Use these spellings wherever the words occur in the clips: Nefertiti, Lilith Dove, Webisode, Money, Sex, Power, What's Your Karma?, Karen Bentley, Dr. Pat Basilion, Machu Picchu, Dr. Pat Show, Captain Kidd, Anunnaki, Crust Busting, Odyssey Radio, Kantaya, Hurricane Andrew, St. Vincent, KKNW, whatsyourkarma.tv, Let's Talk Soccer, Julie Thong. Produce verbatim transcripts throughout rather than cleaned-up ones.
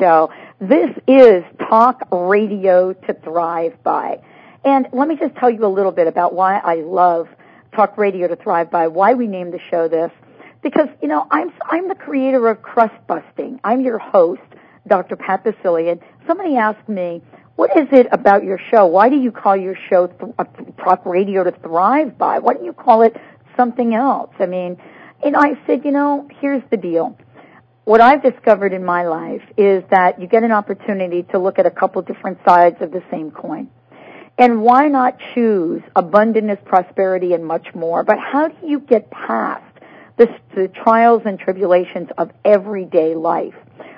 Show. This is Talk Radio to Thrive By. And let me just tell you a little bit about why I love Talk Radio to Thrive By, why we named the show this. Because, you know, I'm I'm the creator of Crust Busting. I'm your host, Doctor Pat Basilion. Somebody asked me, what is it about your show? Why do you call your show th- Talk Radio to Thrive By? Why don't you call it something else? I mean, and I said, you know, here's the deal. What I've discovered in my life is that you get an opportunity to look at a couple different sides of the same coin. And why not choose abundance, prosperity, and much more? But how do you get past this, the trials and tribulations of everyday life?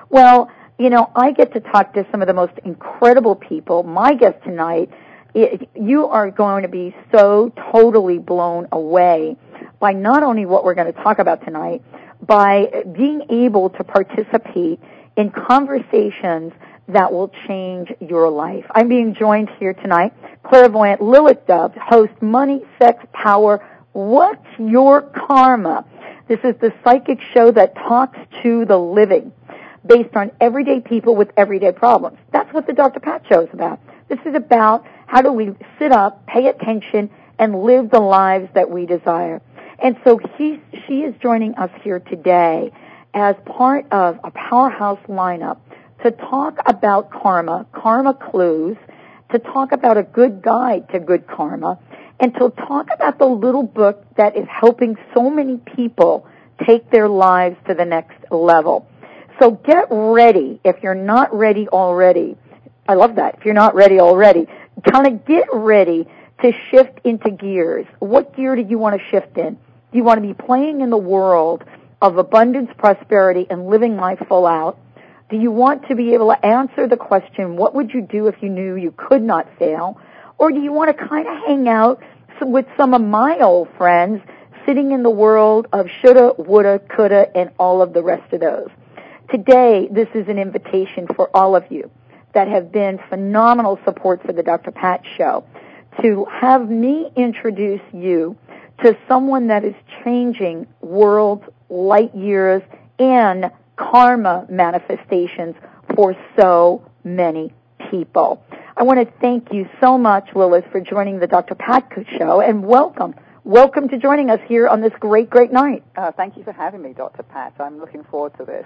Well, you know, I get to talk to some of the most incredible people. My guest tonight, it, you are going to be so totally blown away by not only what we're going to talk about tonight, by being able to participate in conversations that will change your life. I'm being joined here tonight, clairvoyant Lilith Dove, host Money, Sex, Power, What's Your Karma? This is the psychic show that talks to the living, based on everyday people with everyday problems. That's what the Doctor Pat Show is about. This is about how do we sit up, pay attention, and live the lives that we desire. And so he, she is joining us here today as part of a powerhouse lineup to talk about karma, karma clues, to talk about a good guide to good karma, and to talk about the little book that is helping so many people take their lives to the next level. So get ready if you're not ready already. I love that. If you're not ready already, kind of get ready to shift into gears. What gear do you want to shift in? Do you want to be playing in the world of abundance, prosperity, and living life full out? Do you want to be able to answer the question, what would you do if you knew you could not fail? Or do you want to kind of hang out with some of my old friends sitting in the world of shoulda, woulda, coulda, and all of the rest of those? Today, this is an invitation for all of you that have been phenomenal support for the Doctor Pat Show to have me introduce you to someone that is changing worlds, light years, and karma manifestations for so many people. I want to thank you so much, Lilith, for joining the Doctor Pat Show, and welcome. Welcome to joining us here on this great, great night. Uh, thank you for having me, Doctor Pat. I'm looking forward to this.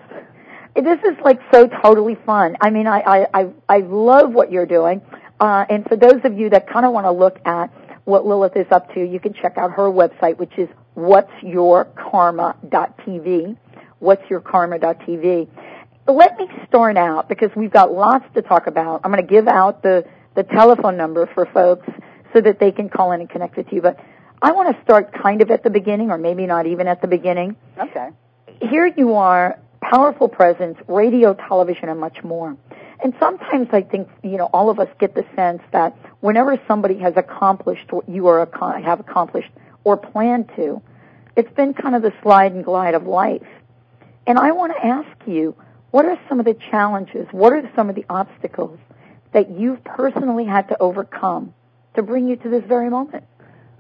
This is, like, so totally fun. I mean, I, I, I, I love what you're doing. Uh, and for those of you that kind of want to look at what Lilith is up to, you can check out her website, which is what's your karma dot t v, what's your karma dot t v. Let me start out, because we've got lots to talk about. I'm going to give out the, the telephone number for folks so that they can call in and connect with you. But I want to start kind of at the beginning, or maybe not even at the beginning. Okay. Here you are, powerful presence, radio, television, and much more. And sometimes I think, you know, all of us get the sense that whenever somebody has accomplished what you are have accomplished or plan to, it's been kind of the slide and glide of life. And I want to ask you, what are some of the challenges, what are some of the obstacles that you've personally had to overcome to bring you to this very moment?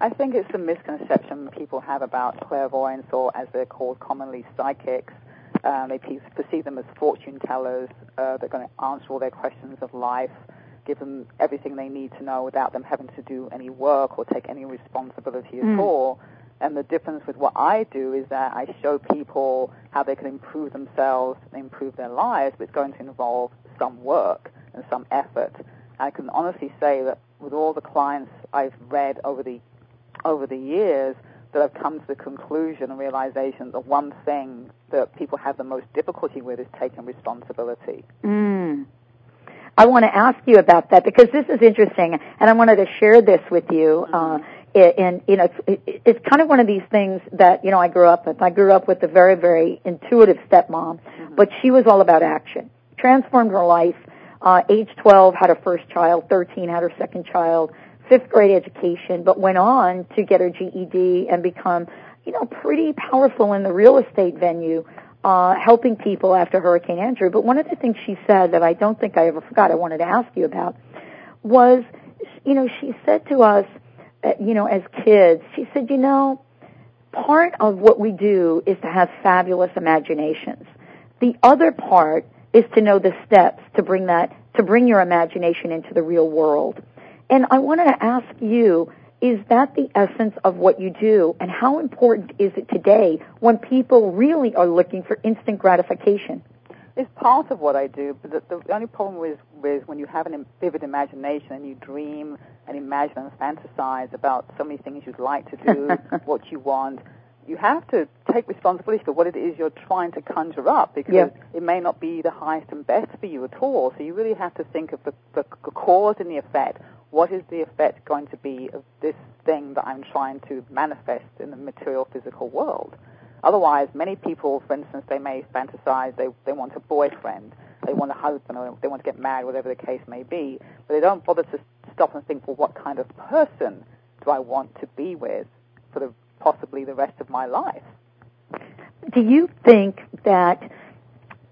I think it's a misconception people have about clairvoyance, or as they're called commonly, psychics. Um, they perceive them as fortune tellers. Uh, they're going to answer all their questions of life, give them everything they need to know without them having to do any work or take any responsibility mm. at all. And the difference with what I do is that I show people how they can improve themselves, improve their lives, but it's going to involve some work and some effort. I can honestly say that with all the clients I've read over the over the years, that I've come to the conclusion and realization that the one thing that people have the most difficulty with is taking responsibility. Mm. I want to ask you about that, because this is interesting, and I wanted to share this with you. Uh, and, you know, it's, it's kind of one of these things that, you know, I grew up with. I grew up with a very, very intuitive stepmom but she was all about action. Transformed her life. Uh, age twelve, had her first child. thirteen, had her second child. Fifth grade education, but went on to get her G E D and become, you know, pretty powerful in the real estate venue, uh, helping people after Hurricane Andrew. But one of the things she said that I don't think I ever forgot, I wanted to ask you about, was, you know, she said to us, uh, you know, as kids, she said, you know, part of what we do is to have fabulous imaginations. The other part is to know the steps to bring that, to bring your imagination into the real world. And I wanted to ask you, is that the essence of what you do, and how important is it today when people really are looking for instant gratification? It's part of what I do, but the, the only problem is, is when you have a vivid imagination and you dream and imagine and fantasize about so many things you'd like to do, what you want, you have to take responsibility for what it is you're trying to conjure up, because yep. it may not be the highest and best for you at all. So you really have to think of the, the, the cause and the effect. What is the effect going to be of this thing that I'm trying to manifest in the material physical world? Otherwise, many people, for instance, they may fantasize, they, they want a boyfriend, they want a husband, or they want to get married, whatever the case may be, but they don't bother to stop and think, well, what kind of person do I want to be with for the, possibly the rest of my life? Do you think that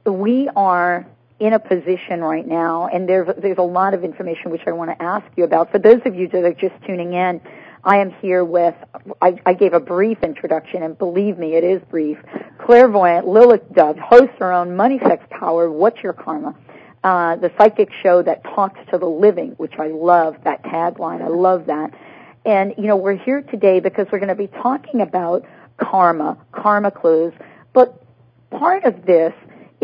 we are in a position right now, and there's, there's a lot of information which I want to ask you about. For those of you that are just tuning in, I am here with, I, I gave a brief introduction, and believe me, it is brief. Clairvoyant Lilith Dove hosts her own Money, Sex, Power, What's Your Karma? Uh, the psychic show that talks to the living, which I love that tagline. I love that. And, you know, we're here today because we're going to be talking about karma, karma clues, but part of this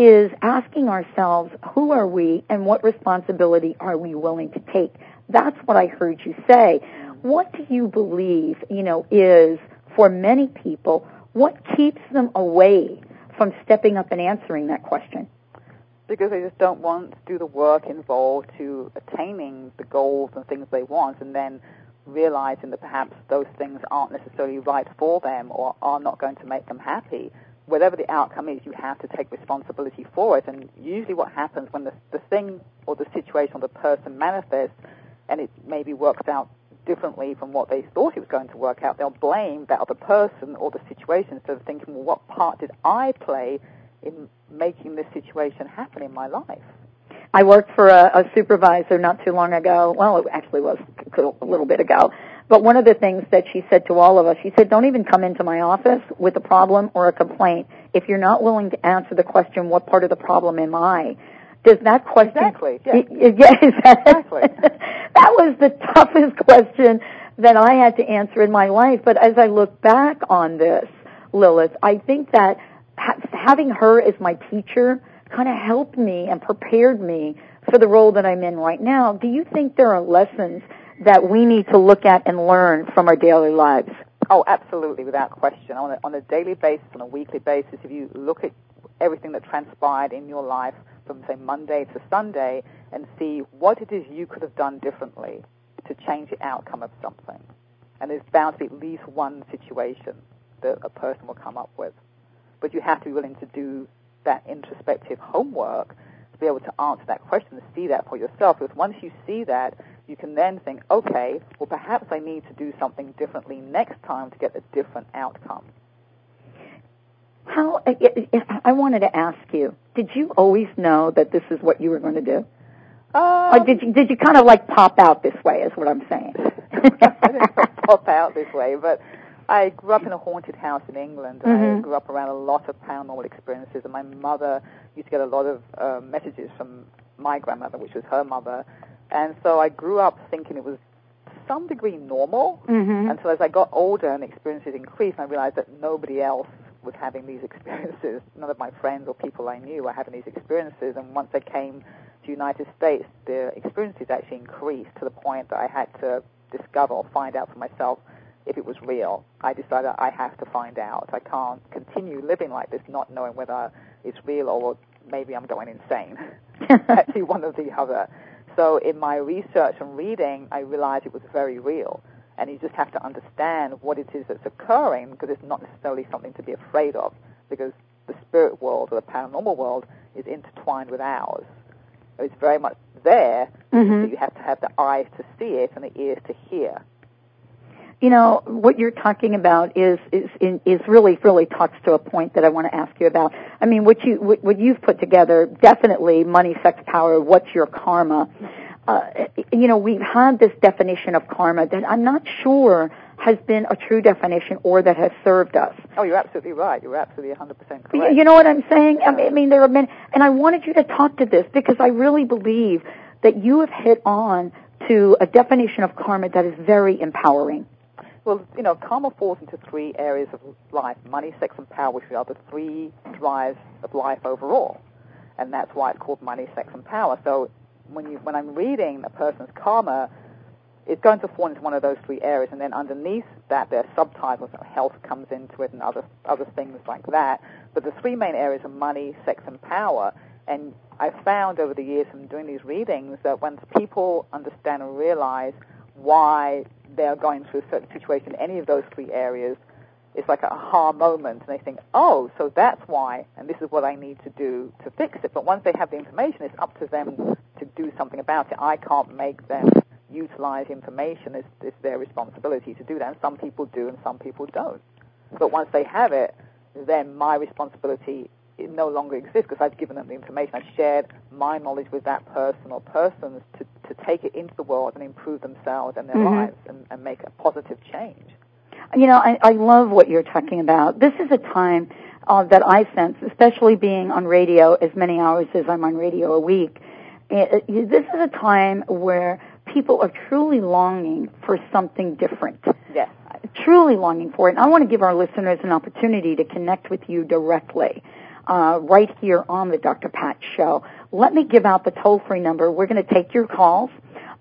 is asking ourselves, who are we and what responsibility are we willing to take? That's what I heard you say. What do you believe, you know, is, for many people, what keeps them away from stepping up and answering that question? Because they just don't want to do the work involved to attaining the goals and things they want, and then realizing that perhaps those things aren't necessarily right for them or are not going to make them happy. Whatever the outcome is, you have to take responsibility for it. And usually what happens when the, the thing or the situation or the person manifests and it maybe works out differently from what they thought it was going to work out, they'll blame that other person or the situation instead of thinking, well, what part did I play in making this situation happen in my life? I worked for a, a supervisor not too long ago. Well, it actually was a little bit ago. But one of the things that she said to all of us, she said, don't even come into my office with a problem or a complaint if you're not willing to answer the question, what part of the problem am I? Does that question... Exactly. Yes. Yes. Exactly. That was the toughest question that I had to answer in my life. But as I look back on this, Lilith, I think that ha- having her as my teacher kind of helped me and prepared me for the role that I'm in right now. Do you think there are lessons that we need to look at and learn from our daily lives? Oh, absolutely, without question. On a, on a daily basis, on a weekly basis, if you look at everything that transpired in your life from, say, Monday to Sunday and see what it is you could have done differently to change the outcome of something. And there's bound to be at least one situation that a person will come up with. But you have to be willing to do that introspective homework to be able to answer that question and see that for yourself. Because once you see that, you can then think, okay, well, perhaps I need to do something differently next time to get a different outcome. How, I wanted to ask you, did you always know that this is what you were going to do? Um, or did you, did you kind of like pop out this way, is what I'm saying? I didn't pop out this way, but I grew up in a haunted house in England. Mm-hmm. I grew up around a lot of paranormal experiences, and my mother used to get a lot of uh, messages from my grandmother, which was her mother. And so I grew up thinking it was to some degree normal. Mm-hmm. And so as I got older and experiences increased, I realized that nobody else was having these experiences. None of my friends or people I knew were having these experiences. And once I came to the United States, the experiences actually increased to the point that I had to discover or find out for myself if it was real. I decided I have to find out. I can't continue living like this, not knowing whether it's real or maybe I'm going insane. Actually, one or the other. So in my research and reading, I realized it was very real. And you just have to understand what it is that's occurring, because it's not necessarily something to be afraid of, because the spirit world or the paranormal world is intertwined with ours. It's very much there, mm-hmm. but you have to have the eyes to see it and the ears to hear. You know, what you're talking about is is is really really talks to a point that I want to ask you about. I mean, what you what, what you've put together, definitely Money, Sex, Power, What's Your Karma? Uh, you know, we've had this definition of karma that I'm not sure has been a true definition or that has served us. Oh, you're absolutely right. You're absolutely one hundred percent correct. You, you know what I'm saying? Yeah. I mean, I mean, there are many, and I wanted you to talk to this because I really believe that you have hit on to a definition of karma that is very empowering. Well, you know, karma falls into three areas of life, money, sex, and power, which are the three drives of life overall. And that's why it's called money, sex, and power. So when you, when I'm reading a person's karma, it's going to fall into one of those three areas. And then underneath that, there are subtitles, so health comes into it and other other things like that. But the three main areas are money, sex, and power. And I've found over the years from doing these readings that once people understand and realize why they are going through a certain situation in any of those three areas, it's like a aha moment, and they think, oh, so that's why, and this is what I need to do to fix it. But once they have the information, it's up to them to do something about it. I can't make them utilize information. It's, it's their responsibility to do that, and some people do and some people don't. But once they have it, then my responsibility it no longer exists because I've given them the information. I've shared my knowledge with that person or persons to, to take it into the world and improve themselves and their mm-hmm. lives and, and make a positive change. You know, I, I love what you're talking about. This is a time uh, that I sense, especially being on radio as many hours as I'm on radio a week, it, it, this is a time where people are truly longing for something different. Yes. Truly longing for it. And I want to give our listeners an opportunity to connect with you directly. Uh, right here on the Doctor Pat Show. Let me give out the toll-free number. We're going to take your calls,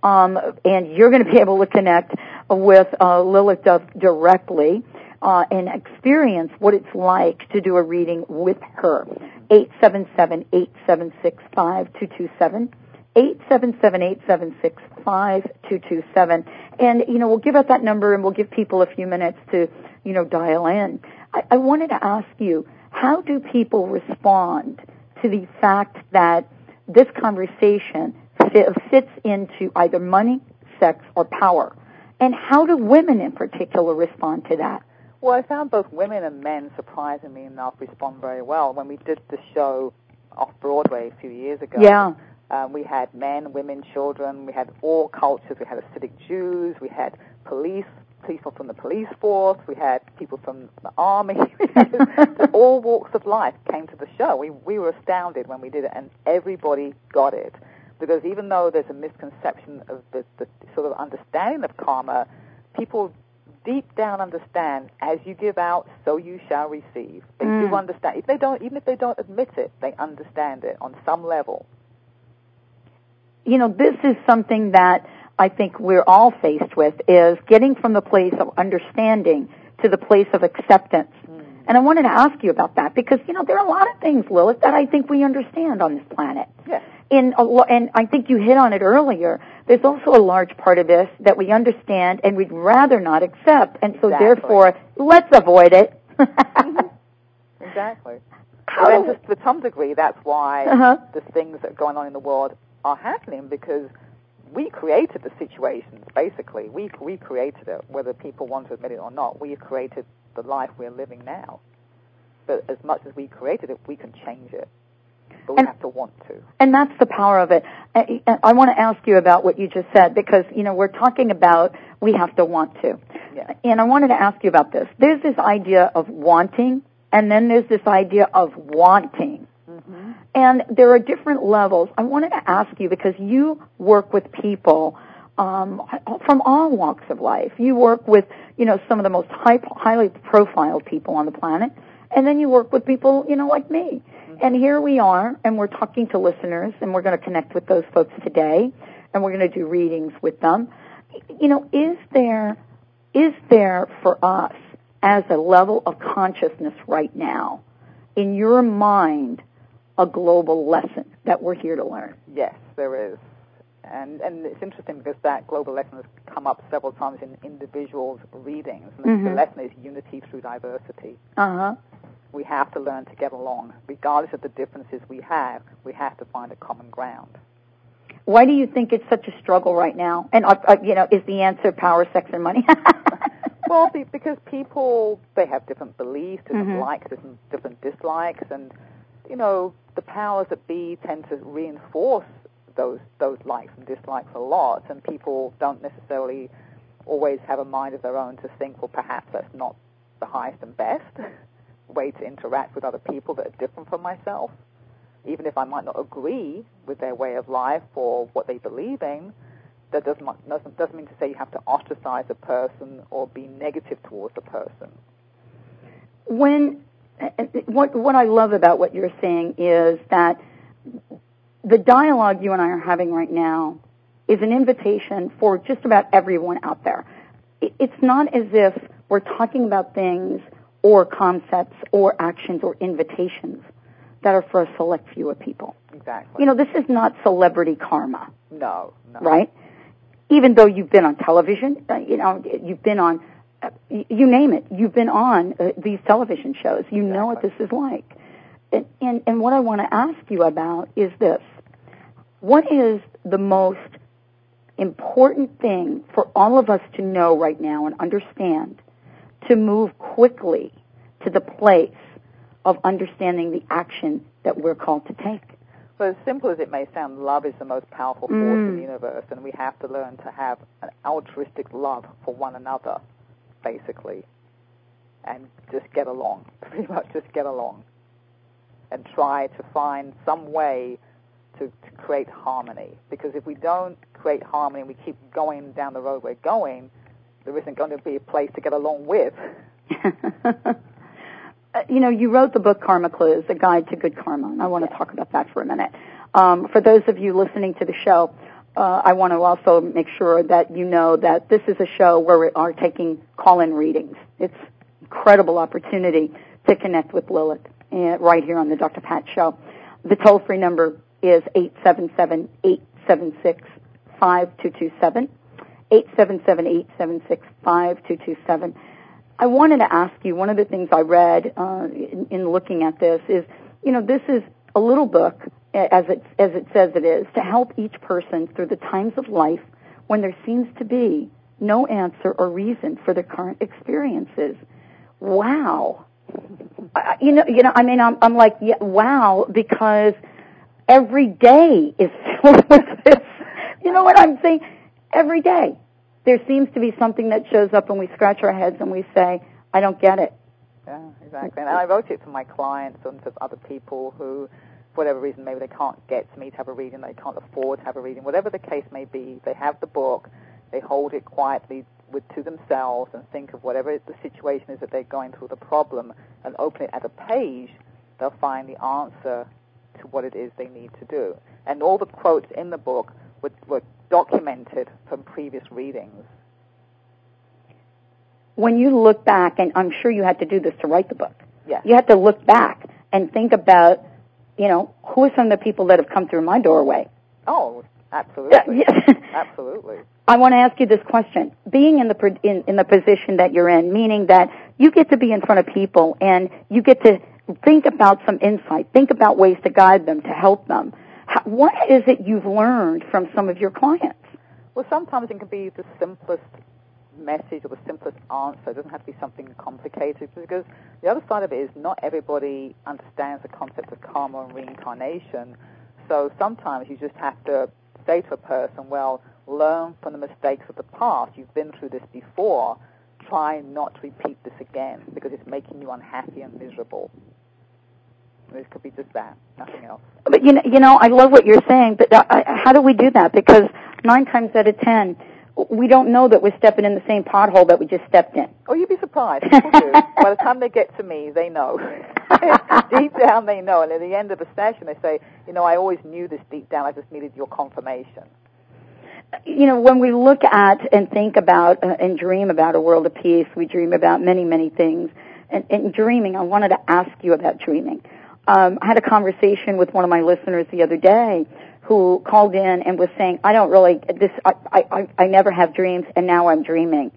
um, and you're going to be able to connect with uh, Lilith Dove directly uh, and experience what it's like to do a reading with her. eight seven seven, eight seven six, five two two seven. eight seven seven, eight seven six, five two two seven. And, you know, we'll give out that number, and we'll give people a few minutes to, you know, dial in. I, I wanted to ask you, how do people respond to the fact that this conversation fits into either money, sex, or power? And how do women in particular respond to that? Well, I found both women and men, surprisingly enough, respond very well. When we did the show off-Broadway a few years ago, yeah. um, we had men, women, children, we had all cultures. We had Hasidic Jews, we had police people from the police force, we had people from the army, all walks of life came to the show. We we were astounded when we did it, and everybody got it. Because even though there's a misconception of the, the sort of understanding of karma, people deep down understand, as you give out, so you shall receive. They mm. do understand. If they don't, even if they don't admit it, they understand it on some level. You know, this is something that I think we're all faced with, is getting from the place of understanding to the place of acceptance. Mm. And I wanted to ask you about that because, you know, there are a lot of things, Lilith, that I think we understand on this planet. Yes. In a, and I think you hit on it earlier. There's also a large part of this that we understand and we'd rather not accept. And so, exactly. therefore, let's avoid it. mm-hmm. Exactly. How and just, to some degree, that's why uh-huh. the things that are going on in the world are happening, because we created the situations, basically. We we created it, whether people want to admit it or not. We created the life we're living now. But as much as we created it, we can change it. But we and, have to want to. And that's the power of it. I, I want to ask you about what you just said, because, you know, we're talking about we have to want to. Yeah. And I wanted to ask you about this. There's this idea of wanting, and then there's this idea of wanting. Mm-hmm. And there are different levels. I wanted to ask you, because you work with people um, from all walks of life. You work with, you know, some of the most high, highly profiled people on the planet, and then you work with people, you know, like me. Mm-hmm. And here we are, and we're talking to listeners, and we're going to connect with those folks today, and we're going to do readings with them. You know, is there, is there for us as a level of consciousness right now, in your mind, a global lesson that we're here to learn? Yes, there is. And and it's interesting because that global lesson has come up several times in individuals' readings. And mm-hmm. the lesson is unity through diversity. Uh-huh. we have to learn to get along. Regardless of the differences we have, we have to find a common ground. Why do you think it's such a struggle right now? And, uh, you know, is the answer power, sex, and money? Well, because people, they have different beliefs, different mm-hmm. likes, different, different dislikes, and, you know, the powers that be tend to reinforce those those likes and dislikes a lot, and people don't necessarily always have a mind of their own to think, well, perhaps that's not the highest and best way to interact with other people that are different from myself. Even if I might not agree with their way of life or what they believe in, that doesn't, doesn't, doesn't mean to say you have to ostracize a person or be negative towards a person. When what, what I love about what you're saying is that the dialogue you and I are having right now is an invitation for just about everyone out there. It's not as if we're talking about things or concepts or actions or invitations that are for a select few of people. Exactly. You know, this is not celebrity karma. No, no. Right? Even though you've been on television, you know, you've been on, you name it, you've been on uh, these television shows. You exactly. know what this is like. And, and, and what I want to ask you about is this. What is the most important thing for all of us to know right now and understand to move quickly to the place of understanding the action that we're called to take? Well, as simple as it may sound, love is the most powerful force mm. in the universe, and we have to learn to have an altruistic love for one another, basically, and just get along, pretty much just get along, and try to find some way to, to create harmony. Because if we don't create harmony and we keep going down the road we're going, there isn't going to be a place to get along with. You know, you wrote the book Karma Clues, A Guide to Good Karma, and I want to yeah. talk about that for a minute. Um, for those of you listening to the show, uh, I want to also make sure that you know that this is a show where we are taking call-in readings. It's an incredible opportunity to connect with Lilith uh, right here on the Doctor Pat Show. The toll-free number is eight seven seven, eight seven six, five two two seven, eight seven seven, eight seven six, five two two seven. I wanted to ask you, one of the things I read uh, in, in looking at this is, you know, this is a little book, as it, as it says it is, to help each person through the times of life when there seems to be no answer or reason for their current experiences. Wow. I, you know, you know, I mean, I'm, I'm like, yeah, wow, because every day is filled with this. You know what I'm saying? Every day. There seems to be something that shows up and we scratch our heads and we say, I don't get it. Yeah, exactly. And I wrote it for my clients and for other people who, for whatever reason, maybe they can't get to me to have a reading, they can't afford to have a reading, whatever the case may be, they have the book, they hold it quietly with to themselves and think of whatever the situation is that they're going through, the problem, and open it at a page, they'll find the answer to what it is they need to do. And all the quotes in the book were, were documented from previous readings. When you look back, and I'm sure you had to do this to write the book, yes. you had to look back and think about, you know, who are some of the people that have come through my doorway? Oh, absolutely. Yeah. Absolutely. I want to ask you this question. Being in the in, in the position that you're in, meaning that you get to be in front of people and you get to think about some insight, think about ways to guide them, to help them. What is it you've learned from some of your clients? Well, sometimes it can be the simplest message or the simplest answer. It doesn't have to be something complicated, because the other side of it is not everybody understands the concept of karma and reincarnation. So sometimes you just have to say to a person, well, learn from the mistakes of the past. You've been through this before. Try not to repeat this again because it's making you unhappy and miserable. It could be just that, nothing else. But, you know, you know I love what you're saying, but uh, how do we do that? Because nine times out of ten, we don't know that we're stepping in the same pothole that we just stepped in. Oh, you'd be surprised. People do. By the time they get to me, they know. Deep down, they know. And at the end of the session, they say, you know, I always knew this deep down. I just needed your confirmation. You know, when we look at and think about uh, and dream about a world of peace, we dream about many, many things. And, and dreaming, I wanted to ask you about dreaming. Um, I had a conversation with one of my listeners the other day who called in and was saying, I don't really, this, I, I, I never have dreams, and now I'm dreaming.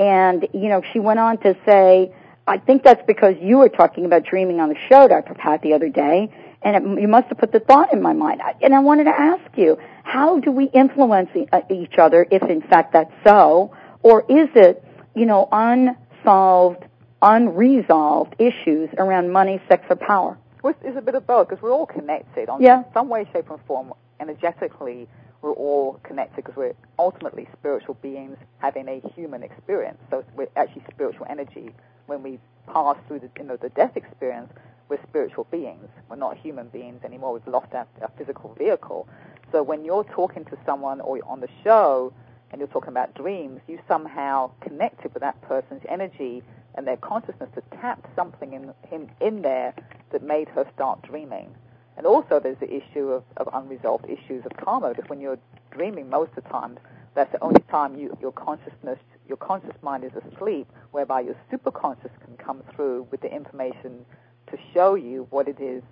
And, you know, she went on to say, I think that's because you were talking about dreaming on the show, Doctor Pat, the other day, and it, you must have put the thought in my mind. I, and I wanted to ask you, how do we influence e- each other if, in fact, that's so? Or is it, you know, unsolved, unresolved issues around money, sex, or power? Well, it's a bit of both, because we're all connected on yeah. some way, shape, or form. Energetically, we're all connected because we're ultimately spiritual beings having a human experience. So we're actually spiritual energy. When we pass through the, you know, the death experience, we're spiritual beings. We're not human beings anymore. We've lost our, our physical vehicle. So when you're talking to someone or on the show and you're talking about dreams, you somehow connected with that person's energy and their consciousness to tap something in, in, in there that made her start dreaming. And also there's the issue of, of unresolved issues of karma, because when you're dreaming most of the time, that's the only time you, your consciousness, your conscious mind is asleep, whereby your superconscious can come through with the information to show you what it is,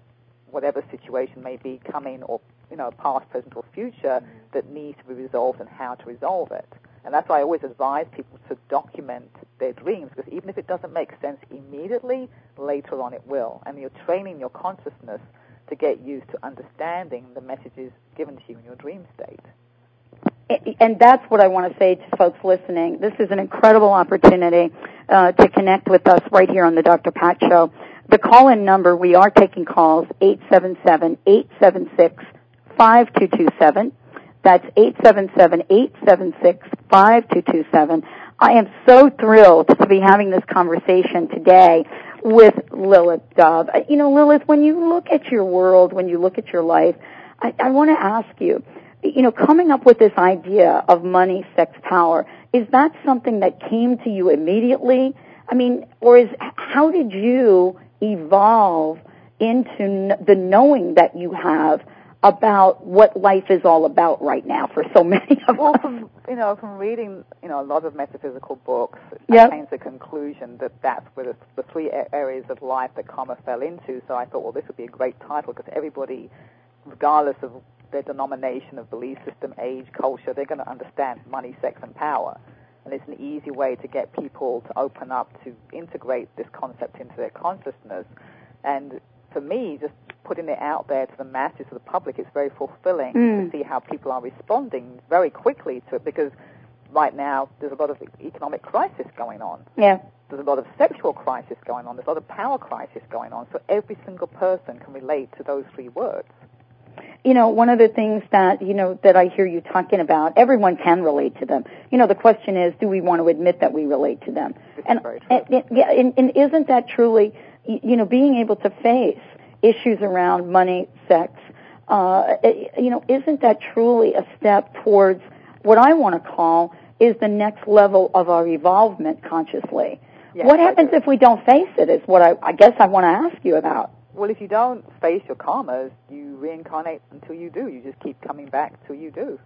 whatever situation may be coming or, you know, past, present, or future mm-hmm. that needs to be resolved and how to resolve it. And that's why I always advise people to document their dreams, because even if it doesn't make sense immediately, later on it will. And you're training your consciousness to get used to understanding the messages given to you in your dream state. And that's what I want to say to folks listening. This is an incredible opportunity uh, to connect with us right here on the Doctor Pat Show. The call-in number, we are taking calls, eight seven seven, eight seven six, five two two seven. That's eight seven seven, eight seven six, five two two seven. I am so thrilled to be having this conversation today with Lilith Dove. You know, Lilith, when you look at your world, when you look at your life, I, I want to ask you, you know, coming up with this idea of money, sex, power, is that something that came to you immediately? I mean, or is how did you evolve into the knowing that you have about what life is all about right now for so many of well, us? From, you know, from reading, you know, a lot of metaphysical books, yep. I came to the conclusion that that's where the, the three areas of life that karma fell into. So I thought, well, this would be a great title, because everybody, regardless of their denomination of belief system, age, culture, they're going to understand money, sex, and power. And it's an easy way to get people to open up, to integrate this concept into their consciousness. And for me, just putting it out there to the masses, to the public, it's very fulfilling mm. to see how people are responding very quickly to it, because right now there's a lot of economic crisis going on. Yeah. There's a lot of sexual crisis going on. There's a lot of power crisis going on. So every single person can relate to those three words. You know, one of the things that, you know, that I hear you talking about, everyone can relate to them. You know, the question is, do we want to admit that we relate to them? And, and, and, and isn't that truly, you know, being able to face issues around money, sex, uh, you know, isn't that truly a step towards what I want to call is the next level of our evolvement consciously? Yes, what happens if we don't face it is what I, I guess I want to ask you about. Well, if you don't face your karmas, you reincarnate until you do. You just keep coming back till you do.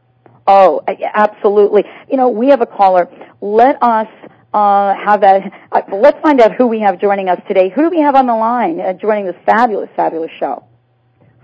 Oh, absolutely. You know, we have a caller. Let us uh, have a, uh, let's find out who we have joining us today. Who do we have on the line uh, joining this fabulous, fabulous show?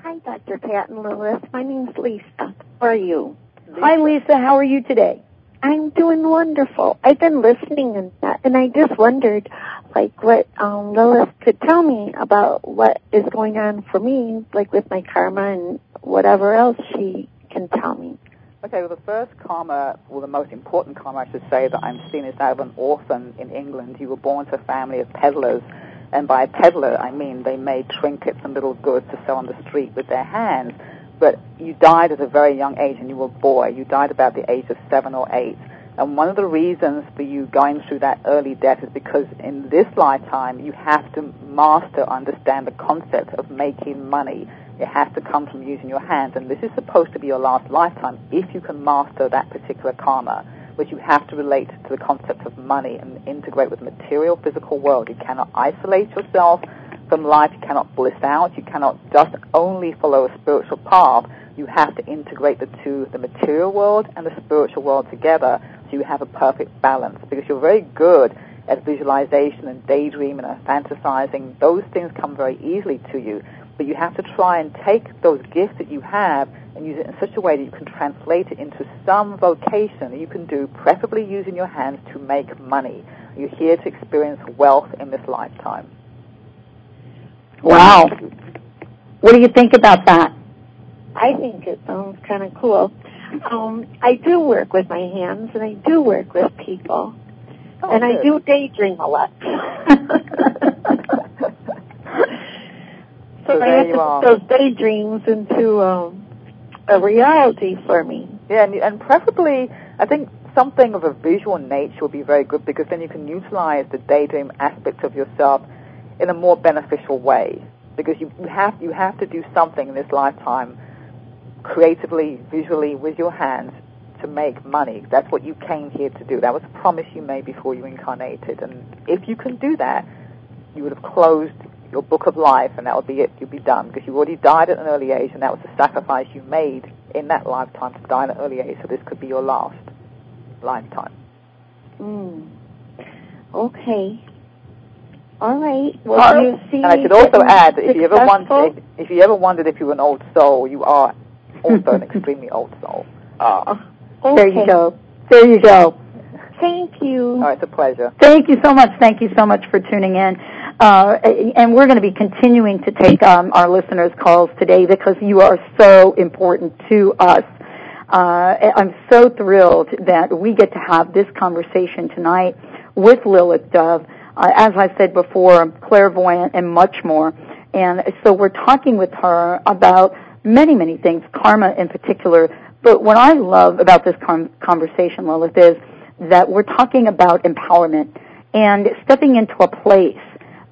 Hi, Doctor Pat and Lilith. My name's Lisa. How are you? Lisa. Hi, Lisa. How are you today? I'm doing wonderful. I've been listening and that, and I just wondered, like, what um, Lilith could tell me about what is going on for me, like with my karma and whatever else she can tell me. Okay, well, the first karma, well, the most important karma, I should say, that I'm seeing is that of an orphan in England. You were born to a family of peddlers, and by a peddler, I mean they made trinkets and little goods to sell on the street with their hands. But you died at a very young age, and you were a boy. You died about the age of seven or eight. And one of the reasons for you going through that early death is because in this lifetime, you have to master, understand the concept of making money. It has to come from using your hands. And this is supposed to be your last lifetime if you can master that particular karma, which you have to relate to the concept of money and integrate with the material, physical world. You cannot isolate yourself from life, you cannot bliss out, you cannot just only follow a spiritual path. You have to integrate the two, the material world and the spiritual world together, so you have a perfect balance, because you're very good at visualization and daydreaming and fantasizing. Those things come very easily to you, but you have to try and take those gifts that you have and use it in such a way that you can translate it into some vocation that you can do, preferably using your hands to make money. You're here to experience wealth in this lifetime. Wow. What do you think about that? I think it sounds kind of cool. Um, I do work with my hands, and I do work with people. Oh, and good. I do daydream a lot. So, so I have to put those daydreams into um, a reality for me. Yeah, and, and preferably, I think something of a visual nature would be very good, because then you can utilize the daydream aspects of yourself in a more beneficial way. Because you have you have to do something in this lifetime, creatively, visually, with your hands, to make money. That's what you came here to do. That was a promise you made before you incarnated. And if you can do that, you would have closed your book of life, and that would be it. You'd be done, because you already died at an early age, and that was the sacrifice you made in that lifetime, to die at an early age. So this could be your last lifetime. Mm. Okay. All right. Well, uh, you see, and I should also add, if you, ever wondered, if, if you ever wondered if you were an old soul, you are also an extremely old soul. Uh, okay. There you go. There you go. Thank you. All right, it's a pleasure. Thank you so much. Thank you so much for tuning in. Uh, and we're going to be continuing to take um, our listeners' calls today, because you are so important to us. Uh, I'm so thrilled that we get to have this conversation tonight with Lilith Dove. Uh, as I said before, I'm clairvoyant and much more. And so we're talking with her about many, many things, karma in particular. But what I love about this com- conversation, Lilith, is that we're talking about empowerment and stepping into a place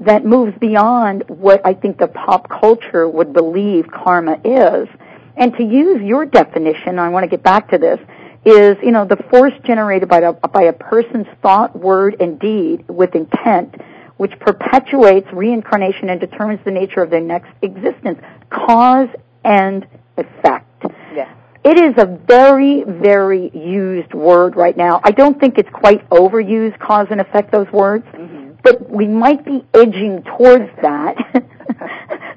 that moves beyond what I think the pop culture would believe karma is. And to use your definition, I want to get back to this, is, you know, the force generated by a, by a person's thought, word, and deed with intent, which perpetuates reincarnation and determines the nature of their next existence. Cause and effect. Yeah. It is a very, very used word right now. I don't think it's quite overused, cause and effect, those words, mm-hmm. but we might be edging towards that.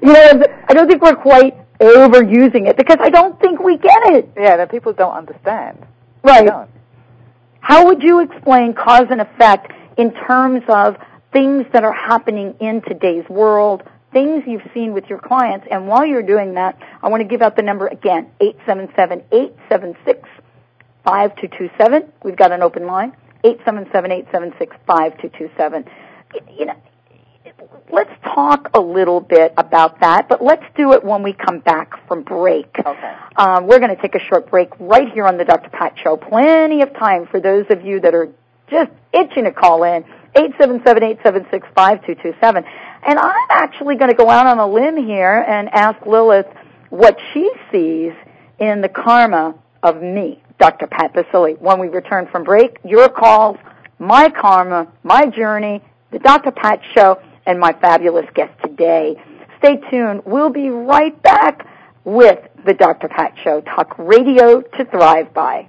You know, I don't think we're quite overusing it, because I don't think we get it. Yeah, that people don't understand. Right. Don't. How would you explain cause and effect in terms of things that are happening in today's world, things you've seen with your clients? And while you're doing that, I want to give out the number again, eight seven seven, eight seven six, five two two seven. We've got an open line, eight seven seven, eight seven six, five two two seven. You know, let's talk a little bit about that, but let's do it when we come back from break. Okay. Um, we're going to take a short break right here on the Doctor Pat Show. Plenty of time for those of you that are just itching to call in, eight seven seven, eight seven six, five two two seven. And I'm actually going to go out on a limb here and ask Lilith what she sees in the karma of me, Doctor Pat Basilion. When we return from break, your calls, my karma, my journey, the Doctor Pat Show, and my fabulous guest today. Stay tuned. We'll be right back with the Doctor Pat Show, talk radio to thrive by.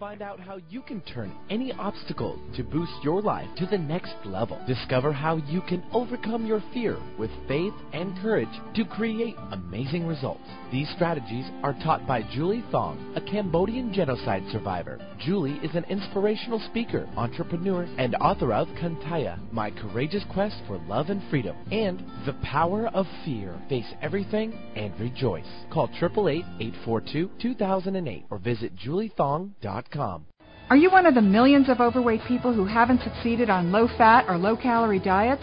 Find out how you can turn any obstacle to boost your life to the next level. Discover how you can overcome your fear with faith and courage to create amazing results. These strategies are taught by Julie Thong, a Cambodian genocide survivor. Julie is an inspirational speaker, entrepreneur, and author of Kantaya, My Courageous Quest for Love and Freedom, and The Power of Fear. Face everything and rejoice. Call eight eight eight, eight four two, two thousand eight or visit julie thong dot com. Are you one of the millions of overweight people who haven't succeeded on low-fat or low-calorie diets?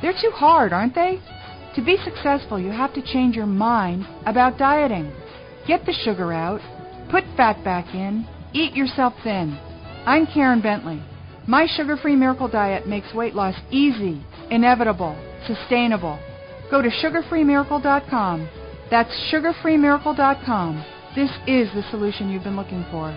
They're too hard, aren't they? To be successful, you have to change your mind about dieting. Get the sugar out, put fat back in, eat yourself thin. I'm Karen Bentley. My Sugar-Free Miracle Diet makes weight loss easy, inevitable, sustainable. Go to sugar free miracle dot com. That's sugar free miracle dot com. This is the solution you've been looking for.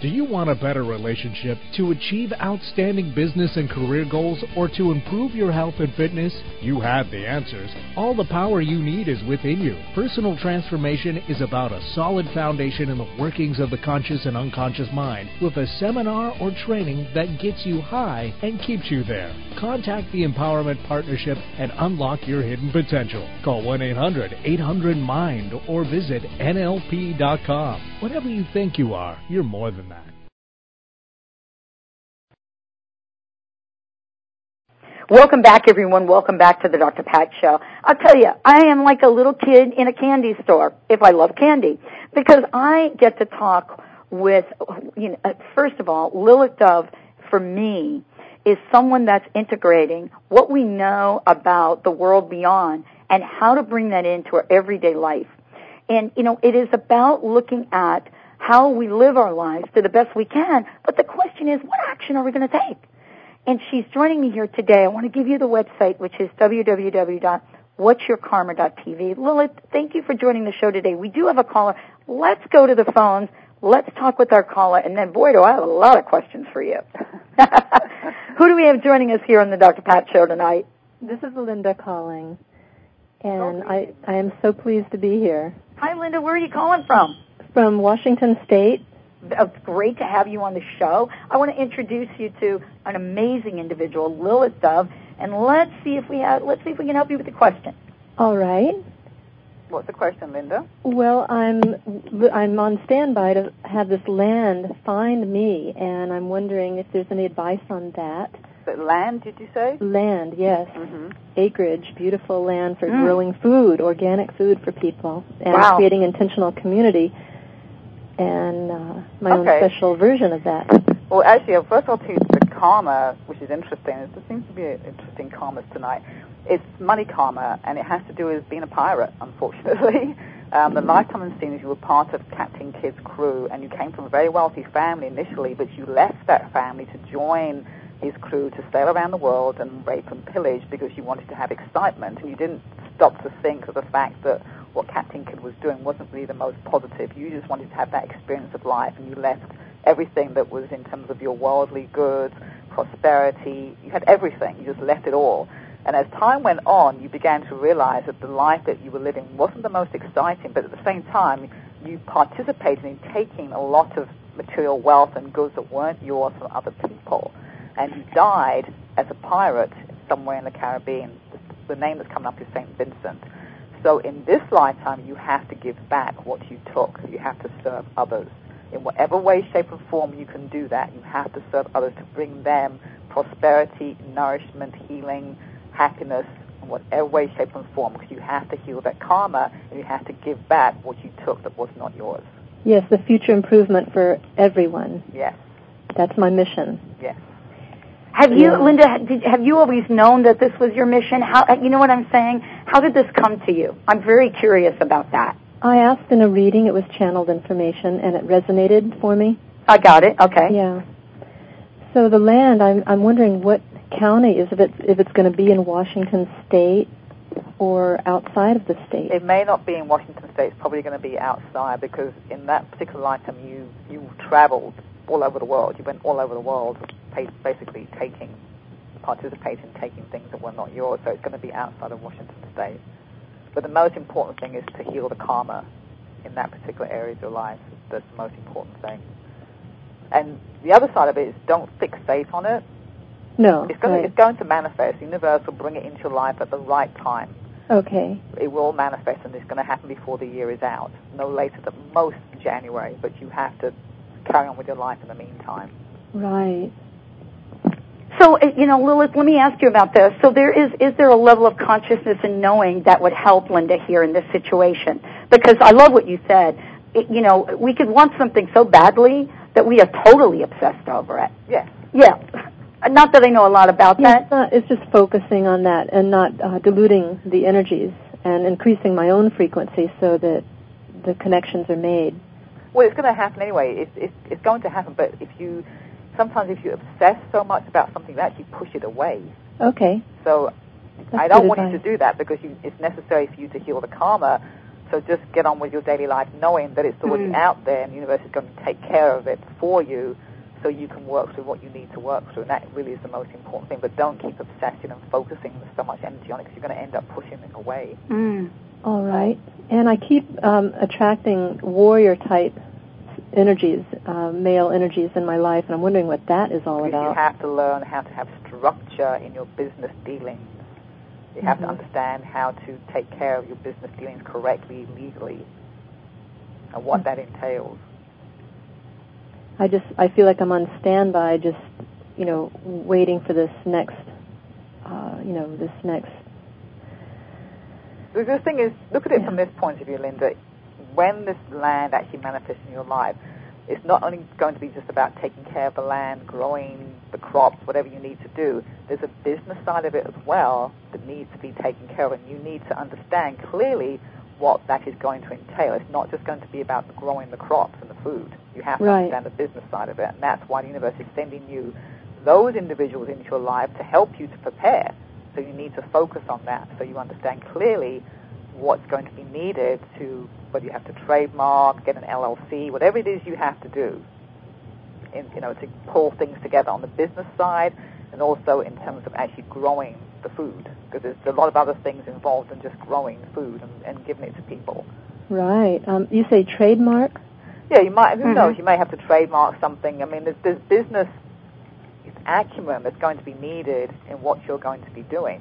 Do you want a better relationship, to achieve outstanding business and career goals, or to improve your health and fitness? You have the answers. All the power you need is within you. Personal transformation is about a solid foundation in the workings of the conscious and unconscious mind with a seminar or training that gets you high and keeps you there. Contact the Empowerment Partnership and unlock your hidden potential. Call one eight hundred eight hundred MIND or visit N L P dot com. Whatever you think you are, you're more than that. Welcome back, everyone. Welcome back to the Doctor Pat Show. I'll tell you, I am like a little kid in a candy store, if I love candy, because I get to talk with, you know, first of all, Lilith Dove, for me, is someone that's integrating what we know about the world beyond and how to bring that into our everyday life. And, you know, it is about looking at how we live our lives to the best we can, but the question is, what action are we going to take? And she's joining me here today. I want to give you the website, which is w w w dot whats your karma dot t v. Lilith, thank you for joining the show today. We do have a caller. Let's go to the phones. Let's talk with our caller, and then, boy, do I have a lot of questions for you. Who do we have joining us here on the Doctor Pat Show tonight? This is Linda calling, and I, I am so pleased to be here. Hi, Linda. Where are you calling from? From Washington State. It's great to have you on the show. I want to introduce you to an amazing individual, Lilith Dove, and let's see if we have, let's see if we can help you with the question. All right. What's the question, Linda? Well, I'm I'm on standby to have this land find me, and I'm wondering if there's any advice on that. But land, did you say? Land, yes. Mm-hmm. Acreage, beautiful land for mm. growing food, organic food for people, and wow. creating intentional community. And uh, my okay. own special version of that. Well, actually, first of all, to the karma, which is interesting. There seems to be interesting karmas tonight. It's money karma, and it has to do with being a pirate, unfortunately. Um, the lifetime and scene is you were part of Captain Kidd's crew, and you came from a very wealthy family initially, but you left that family to join his crew to sail around the world and rape and pillage because you wanted to have excitement, and you didn't stop to think of the fact that what Captain Kidd was doing wasn't really the most positive. You just wanted to have that experience of life, and you left everything that was in terms of your worldly goods, prosperity. You had everything. You just left it all. And as time went on, you began to realize that the life that you were living wasn't the most exciting, but at the same time, you participated in taking a lot of material wealth and goods that weren't yours from other people. And you died as a pirate somewhere in the Caribbean. The name that's coming up is Saint Vincent. So in this lifetime, you have to give back what you took. You have to serve others. In whatever way, shape, or form you can do that, you have to serve others to bring them prosperity, nourishment, healing, happiness, in whatever way, shape, and form, because you have to heal that karma, and you have to give back what you took that was not yours. Yes, the future improvement for everyone. Yes. That's my mission. Yes. Have you, yeah. Linda, did, have you always known that this was your mission? How, you know what I'm saying? How did this come to you? I'm very curious about that. I asked in a reading. It was channeled information, and it resonated for me. I got it. Okay. Yeah. So the land, I'm, I'm wondering what county is it, if it's going to be in Washington State or outside of the state. It may not be in Washington State. It's probably going to be outside, because in that particular lifetime, you, you traveled all over the world. You went all over the world, basically taking, participating in taking things that were not yours. So it's going to be outside of Washington State. But the most important thing is to heal the karma in that particular area of your life. That's the most important thing. And the other side of it is don't fixate on it. No. It's going, right. to, it's going to manifest. The universe will bring it into your life at the right time. Okay. It will manifest, and it's going to happen before the year is out. No later than most January, but you have to carry on with your life in the meantime. Right. So, you know, Lilith, let me ask you about this. So there is, is there a level of consciousness and knowing that would help Linda here in this situation? Because I love what you said. It, you know, we could want something so badly that we are totally obsessed over it. Yes. Yeah. Not that I know a lot about yeah, that. It's, not, it's just focusing on that and not uh, diluting the energies and increasing my own frequency so that the connections are made. Well, it's going to happen anyway. It's, it's, it's going to happen, but if you... Sometimes if you obsess so much about something, you actually push it away. Okay. So That's I don't want advice. You to do that because you, it's necessary for you to heal the karma. So just get on with your daily life knowing that it's already mm-hmm. out there and the universe is going to take care of it for you so you can work through what you need to work through. And that really is the most important thing. But don't keep obsessing and focusing so much energy on it because you're going to end up pushing it away. Mm. All right. And I keep um, attracting warrior-type energies, uh, male energies in my life, and I'm wondering what that is all because about. You have to learn how to have structure in your business dealings. You have mm-hmm. to understand how to take care of your business dealings correctly, legally, and what mm-hmm. that entails. I just, I feel like I'm on standby, just, you know, waiting for this next, uh, you know, this next. The good thing is, look at it yeah. from this point of view, Linda. When this land actually manifests in your life, it's not only going to be just about taking care of the land, growing the crops, whatever you need to do. There's a business side of it as well that needs to be taken care of, and you need to understand clearly what that is going to entail. It's not just going to be about growing the crops and the food. You have to right. understand the business side of it, and that's why the universe is sending you those individuals into your life to help you to prepare. So you need to focus on that so you understand clearly what's going to be needed to, whether you have to trademark, get an L L C, whatever it is you have to do, in, you know, to pull things together on the business side and also in terms of actually growing the food, because there's a lot of other things involved in just growing food and, and giving it to people. Right. Um, you say trademark? Yeah, you might, who mm-hmm. knows, you may have to trademark something. I mean, there's, there's business acumen that's going to be needed in what you're going to be doing.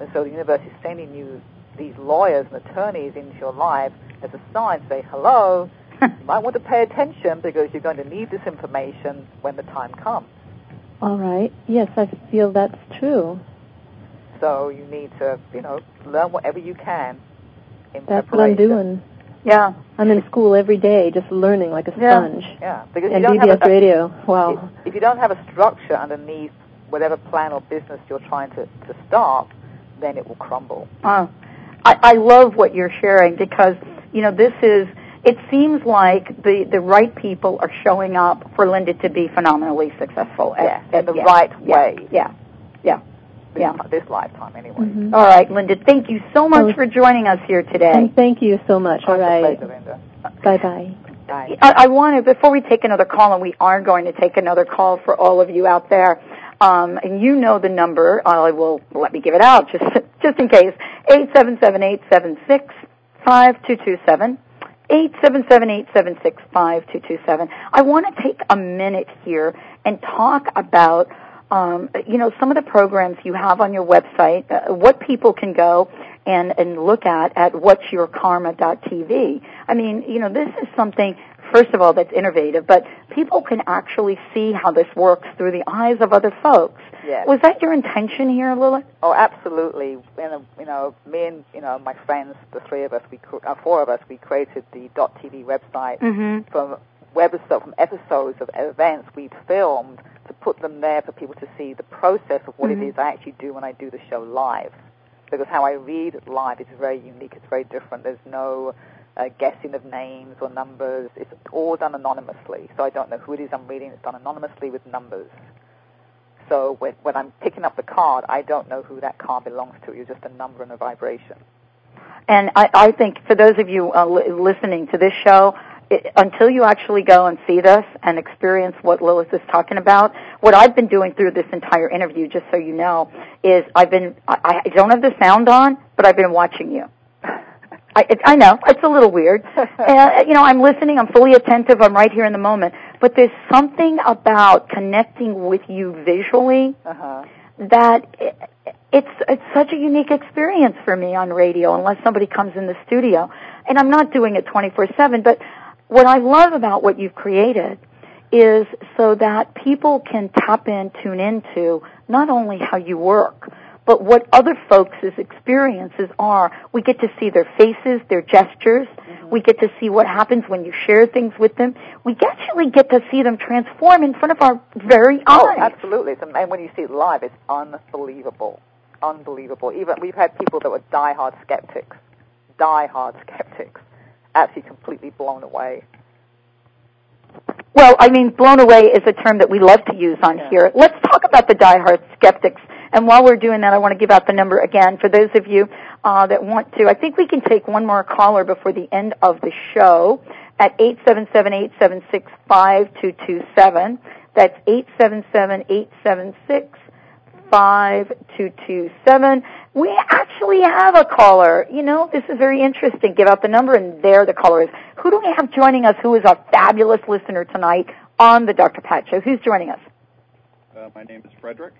And so the universe is sending you these lawyers and attorneys into your life as a sign to say, hello, you might want to pay attention because you're going to need this information when the time comes. All right. Yes, I feel that's true. So you need to, you know, learn whatever you can in that's preparation. That's what I'm doing. Yeah. I'm in school every day just learning like a sponge. Yeah, yeah. Because and you don't B B S have a, radio. Wow. If, if you don't have a structure underneath whatever plan or business you're trying to, to start, then it will crumble. Oh. I, I love what you're sharing because, you know, this is, it seems like the, the right people are showing up for Linda to be phenomenally successful. At, yeah, at, in the yeah, right yeah, way. Yeah, yeah, this, yeah. This lifetime, anyway. Mm-hmm. All right, Linda, thank you so much oh, for joining us here today. And thank you so much. All, All right. Pleasure, Linda. Bye-bye. Bye. I, I want to, before we take another call, and we are going to take another call for all of you out there, Um, and you know the number. I will let me give it out just just in case. Eight seven seven eight seven six five two two seven. Eight seven seven eight seven six five two two seven. I want to take a minute here and talk about um, you know some of the programs you have on your website. Uh, what people can go and and look at at whats your karma dot t v. I mean, you know, this is something. First of all, that's innovative, but people can actually see how this works through the eyes of other folks. Yes. Was that your intention here, Lilith? Oh, absolutely. And, you know, me and you know my friends, the three of us, we uh, four of us, we created the .tv website mm-hmm. from webisode, from episodes of events we filmed to put them there for people to see the process of what mm-hmm. it is I actually do when I do the show live. Because how I read live is very unique. It's very different. There's no Uh, guessing of names or numbers. It's all done anonymously. So I don't know who it is I'm reading. It's done anonymously with numbers. So when, when I'm picking up the card, I don't know who that card belongs to. It's just a number and a vibration. And I, I think for those of you uh, li- listening to this show, it, until you actually go and see this and experience what Lilith is talking about, what I've been doing through this entire interview, just so you know, is I've been, I, I don't have the sound on, but I've been watching you. I, it, I know, it's a little weird. Uh, you know, I'm listening, I'm fully attentive, I'm right here in the moment. But there's something about connecting with you visually uh-huh. that it, it's it's such a unique experience for me on radio, unless somebody comes in the studio. And I'm not doing it twenty-four seven, but what I love about what you've created is so that people can tap in, tune into not only how you work, but what other folks' experiences are. We get to see their faces, their gestures. Mm-hmm. We get to see what happens when you share things with them. We actually get to see them transform in front of our very eyes. Oh, absolutely. And when you see it live, it's unbelievable. Unbelievable. Even we've had people that were die-hard skeptics, die-hard skeptics, actually completely blown away. Well, I mean, blown away is a term that we love to use on yeah. here. Let's talk about the die-hard skeptics And while we're doing that, I want to give out the number again for those of you uh, that want to. I think we can take one more caller before the end of the show at eight seven seven, eight seven six, five two two seven. That's eight seven seven, eight seven six, five two two seven. We actually have a caller. You know, this is very interesting. Give out the number, and there the caller is. Who do we have joining us who is our fabulous listener tonight on the Doctor Pat Show? Who's joining us? Uh, my name is Frederick.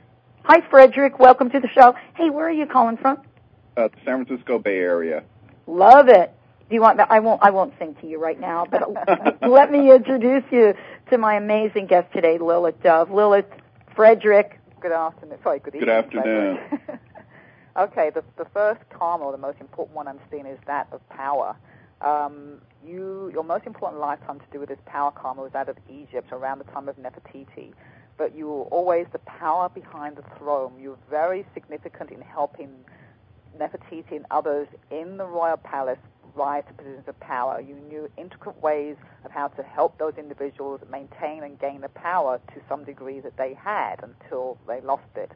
Hi, Frederick. Welcome to the show. Hey, where are you calling from? Uh, the San Francisco Bay Area. Love it. Do you want that? I won't, I won't sing to you right now, but let me introduce you to my amazing guest today, Lilith Dove. Lilith, Frederick, good afternoon. Sorry, good evening. Good afternoon. Okay, the, the first karma, or the most important one I'm seeing, is that of power. Um, you, your most important lifetime to do with this power karma was that of Egypt around the time of Nefertiti. But you were always the power behind the throne. You were very significant in helping Nefertiti and others in the royal palace rise to positions of power. You knew intricate ways of how to help those individuals maintain and gain the power to some degree that they had until they lost it.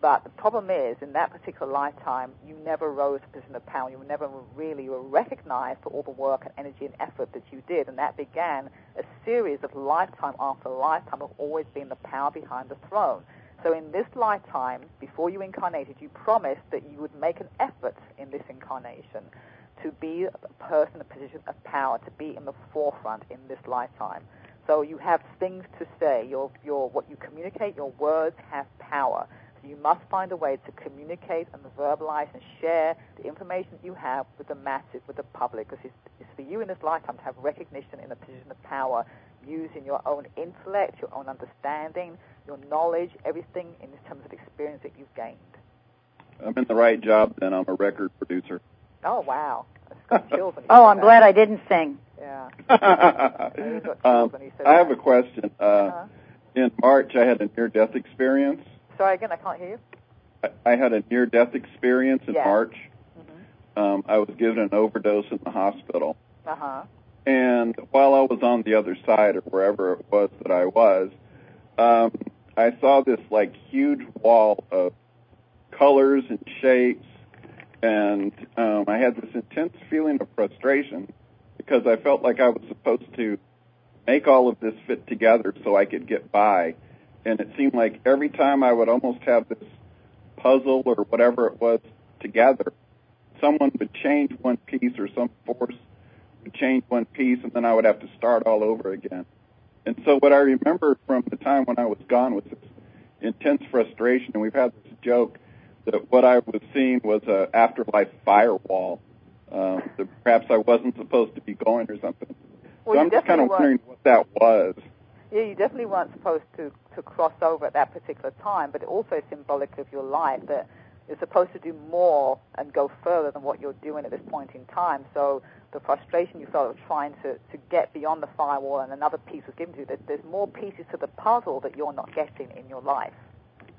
But the problem is, in that particular lifetime, you never rose to a position of power. You were never really were recognized for all the work and energy and effort that you did. And that began a series of lifetime after lifetime of always being the power behind the throne. So in this lifetime, before you incarnated, you promised that you would make an effort in this incarnation to be a person in a position of power, to be in the forefront in this lifetime. So you have things to say. Your, your, what you communicate, your words have power. You must find a way to communicate and verbalize and share the information that you have with the masses, with the public, because it's, it's for you in this lifetime to have recognition in a position of power, using your own intellect, your own understanding, your knowledge, everything in terms of experience that you've gained. I'm in the right job, then. I'm a record producer. Oh, wow. That's got chills when you oh, I'm that. Glad I didn't sing. Yeah. um, I have that. a question. Uh, uh-huh. In March, I had a near-death experience. Sorry, again, I can't hear you. I had a near-death experience in yeah. March. Mm-hmm. Um, I was given an overdose in the hospital. Uh-huh. And while I was on the other side, or wherever it was that I was, um, I saw this, like, huge wall of colors and shapes, and um, I had this intense feeling of frustration because I felt like I was supposed to make all of this fit together so I could get by. And it seemed like every time I would almost have this puzzle or whatever it was together, someone would change one piece, or some force would change one piece, and then I would have to start all over again. And so what I remember from the time when I was gone was this intense frustration, and we've had this joke that what I was seeing was an afterlife firewall, um, that perhaps I wasn't supposed to be going or something. Well, so I'm just kind of wondering what that was. Yeah, you definitely weren't supposed to, to cross over at that particular time, but also symbolic of your life that you're supposed to do more and go further than what you're doing at this point in time. So the frustration you felt of trying to, to get beyond the firewall and another piece was given to you, there's, there's more pieces to the puzzle that you're not getting in your life.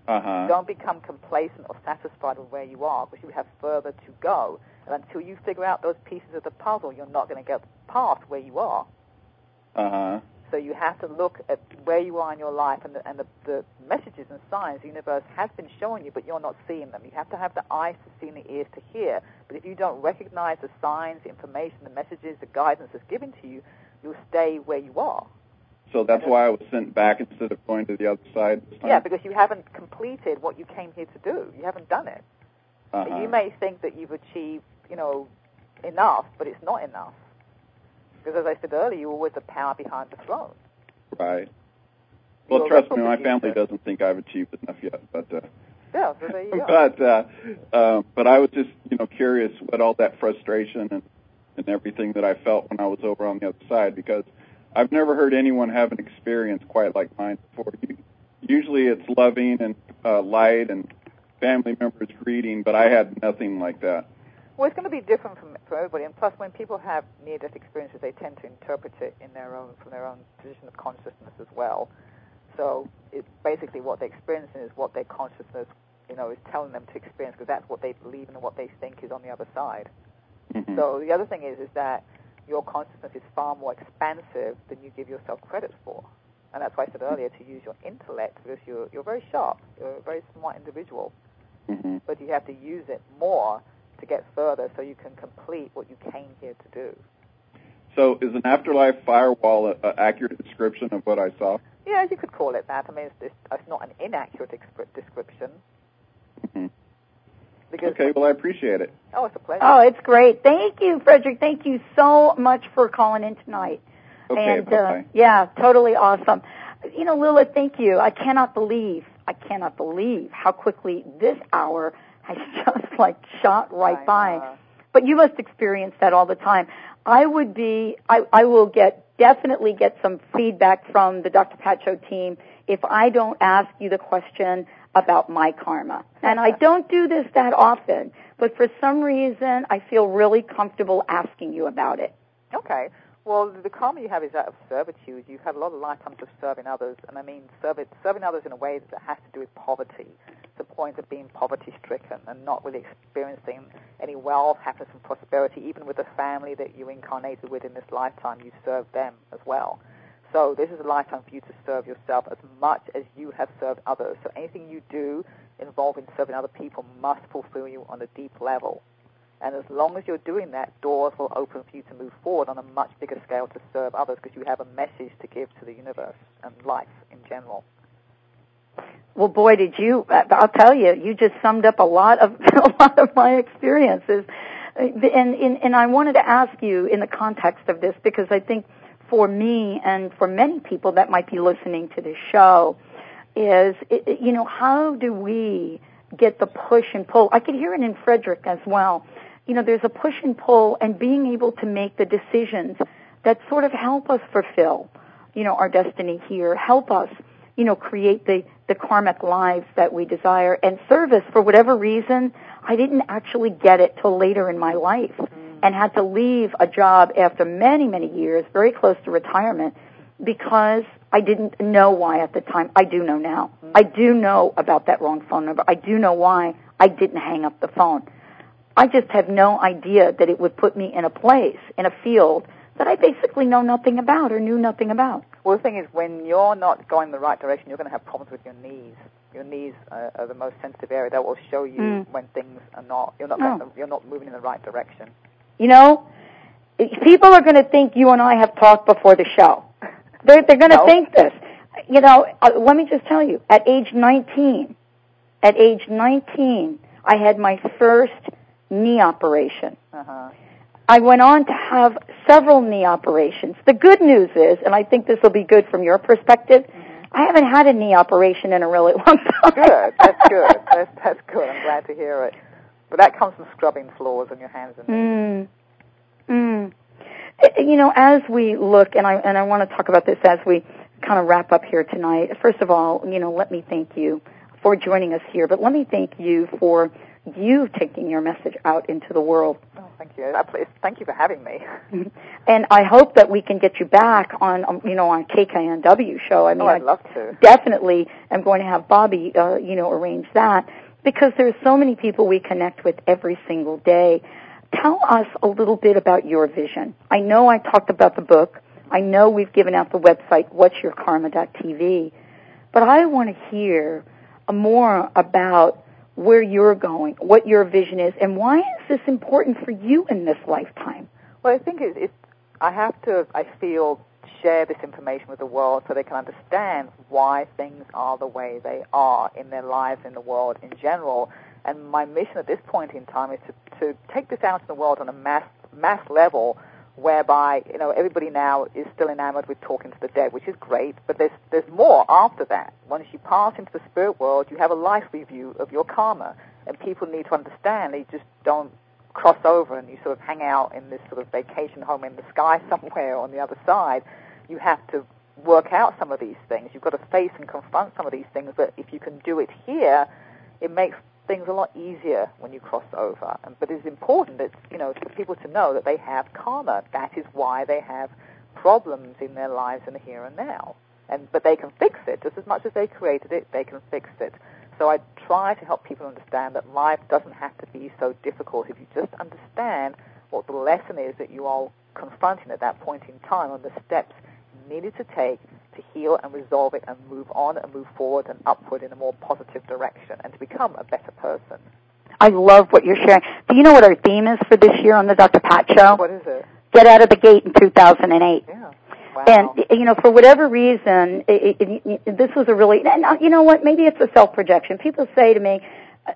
Uh-huh. Don't become complacent or satisfied with where you are, because you have further to go. And until you figure out those pieces of the puzzle, you're not going to get past where you are. Uh-huh. So you have to look at where you are in your life and, the, and the, the messages and signs the universe has been showing you, but you're not seeing them. You have to have the eyes to see and the ears to hear. But if you don't recognize the signs, the information, the messages, the guidance that's given to you, you'll stay where you are. So that's why I was sent back instead of going to the other side this time? Yeah, because you haven't completed what you came here to do. You haven't done it. Uh-huh. You may think that you've achieved, you know, enough, but it's not enough. Because, as I said earlier, you were always the power behind the throne. Right. Well, You're trust me, my family it. doesn't think I've achieved enough yet. But uh, yeah, so there you but, go. But uh, uh, but I was just, you know, curious what all that frustration and, and everything that I felt when I was over on the other side, because I've never heard anyone have an experience quite like mine before. Usually, it's loving and uh, light and family members greeting, but I had nothing like that. Well, it's going to be different from, for everybody, and plus, when people have near-death experiences, they tend to interpret it in their own, from their own position of consciousness as well. So, it's basically what they're experiencing is what their consciousness, you know, is telling them to experience, because that's what they believe and what they think is on the other side. Mm-hmm. So, the other thing is, is that your consciousness is far more expansive than you give yourself credit for. And that's why I said earlier to use your intellect, because you're, you're very sharp. You're a very smart individual. Mm-hmm. But you have to use it more to get further so you can complete what you came here to do. So is an afterlife firewall an accurate description of what I saw? Yeah, you could call it that. I mean, it's, it's, it's not an inaccurate description. Mm-hmm. Okay, well, I appreciate it. Oh, it's a pleasure. Oh, it's great. Thank you, Frederick. Thank you so much for calling in tonight. Okay, and, uh, yeah, totally awesome. You know, Lilith, thank you. I cannot believe, I cannot believe how quickly this hour has just, like, shot right I by. Know. But you must experience that all the time. I would be, I, I will get, definitely get some feedback from the Doctor Pat Show team if I don't ask you the question about my karma. And I don't do this that often, but for some reason I feel really comfortable asking you about it. Okay. Well, the karma you have is that of servitude. You've had a lot of lifetimes of serving others, and I mean serving, serving others in a way that has to do with poverty, the point of being poverty-stricken and not really experiencing any wealth, happiness, and prosperity, even with the family that you incarnated with in this lifetime. You served them as well. So this is a lifetime for you to serve yourself as much as you have served others. So anything you do involving serving other people must fulfill you on a deep level. And as long as you're doing that, doors will open for you to move forward on a much bigger scale to serve others, because you have a message to give to the universe and life in general. Well, boy, did you, I'll tell you, you just summed up a lot of a lot of my experiences. And, and, and I wanted to ask you in the context of this, because I think for me and for many people that might be listening to this show is, you know, how do we get the push and pull? I could hear it in Frederick as well. You know, there's a push and pull and being able to make the decisions that sort of help us fulfill, you know, our destiny here, help us, you know, create the, the karmic lives that we desire and service. For whatever reason, I didn't actually get it till later in my life. And had to leave a job after many, many years, very close to retirement, because I didn't know why at the time. I do know now. Mm-hmm. I do know about that wrong phone number. I do know why I didn't hang up the phone. I just have no idea that it would put me in a place, in a field, that I basically know nothing about or knew nothing about. Well, the thing is, when you're not going the right direction, you're going to have problems with your knees. Your knees are, are the most sensitive area that will show you mm. when things are not, you're not, no. you're not moving in the right direction. You know, people are going to think you and I have talked before the show. They're, they're going to no. think this. You know, uh, let me just tell you, at age nineteen, at age nineteen, I had my first knee operation. Uh-huh. I went on to have several knee operations. The good news is, and I think this will be good from your perspective, mm-hmm. I haven't had a knee operation in a really long time. Good, that's good. That's, that's good. I'm glad to hear it. But that comes from scrubbing floors on your hands and knees. Mm. Mm. You know, as we look, and I and I want to talk about this as we kind of wrap up here tonight. First of all, you know, let me thank you for joining us here. But let me thank you for you taking your message out into the world. Oh, thank you. Thank you for having me. And I hope that we can get you back on, you know, on K K N W show. I mean, oh, I'd I love to. Definitely, I'm going to have Bobby, uh, you know, arrange that. Because there's so many people we connect with every single day. Tell us a little bit about your vision. I know I talked about the book. I know we've given out the website, what's your karma dot t v. But I want to hear more about where you're going, what your vision is, and why is this important for you in this lifetime? Well, I think it's, it's I have to, I feel, share this information with the world so they can understand why things are the way they are in their lives, in the world in general. And my mission at this point in time is to, to take this out in the world on a mass mass level, whereby, you know, everybody now is still enamored with talking to the dead, which is great, but there's there's more after that. Once you pass into the spirit world, you have a life review of your karma, and people need to understand they just don't cross over and you sort of hang out in this sort of vacation home in the sky somewhere on the other side. You have to work out some of these things. You've got to face and confront some of these things, but if you can do it here, it makes things a lot easier when you cross over. And, but it's important that, you know, for people to know that they have karma. That is why they have problems in their lives in the here and now. And but they can fix it. Just as much as they created it, they can fix it. So I try to help people understand that life doesn't have to be so difficult if you just understand what the lesson is that you are confronting at that point in time and the steps needed to take to heal and resolve it and move on and move forward and upward in a more positive direction and to become a better person. I love what you're sharing. Do you know what our theme is for this year on the Doctor Pat Show? What is it? Get out of the gate in two thousand eight. Yeah. Wow. And, you know, for whatever reason, it, it, it, this was a really, and you know what, maybe it's a self-projection. People say to me,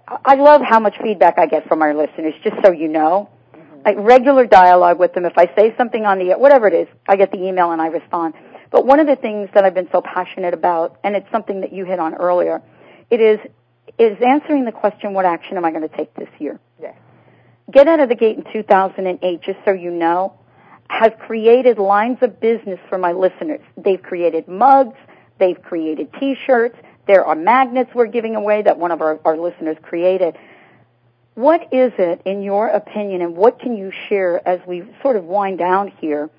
I love how much feedback I get from our listeners, just so you know. Mm-hmm. I, regular dialogue with them. If I say something on the, whatever it is, I get the email and I respond. But one of the things that I've been so passionate about, and it's something that you hit on earlier, it is is answering the question, what action am I going to take this year? Yes. Get out of the gate in two thousand eight, just so you know, has created lines of business for my listeners. They've created mugs. They've created T-shirts. There are magnets we're giving away that one of our, our listeners created. What is it, in your opinion, and what can you share as we sort of wind down here,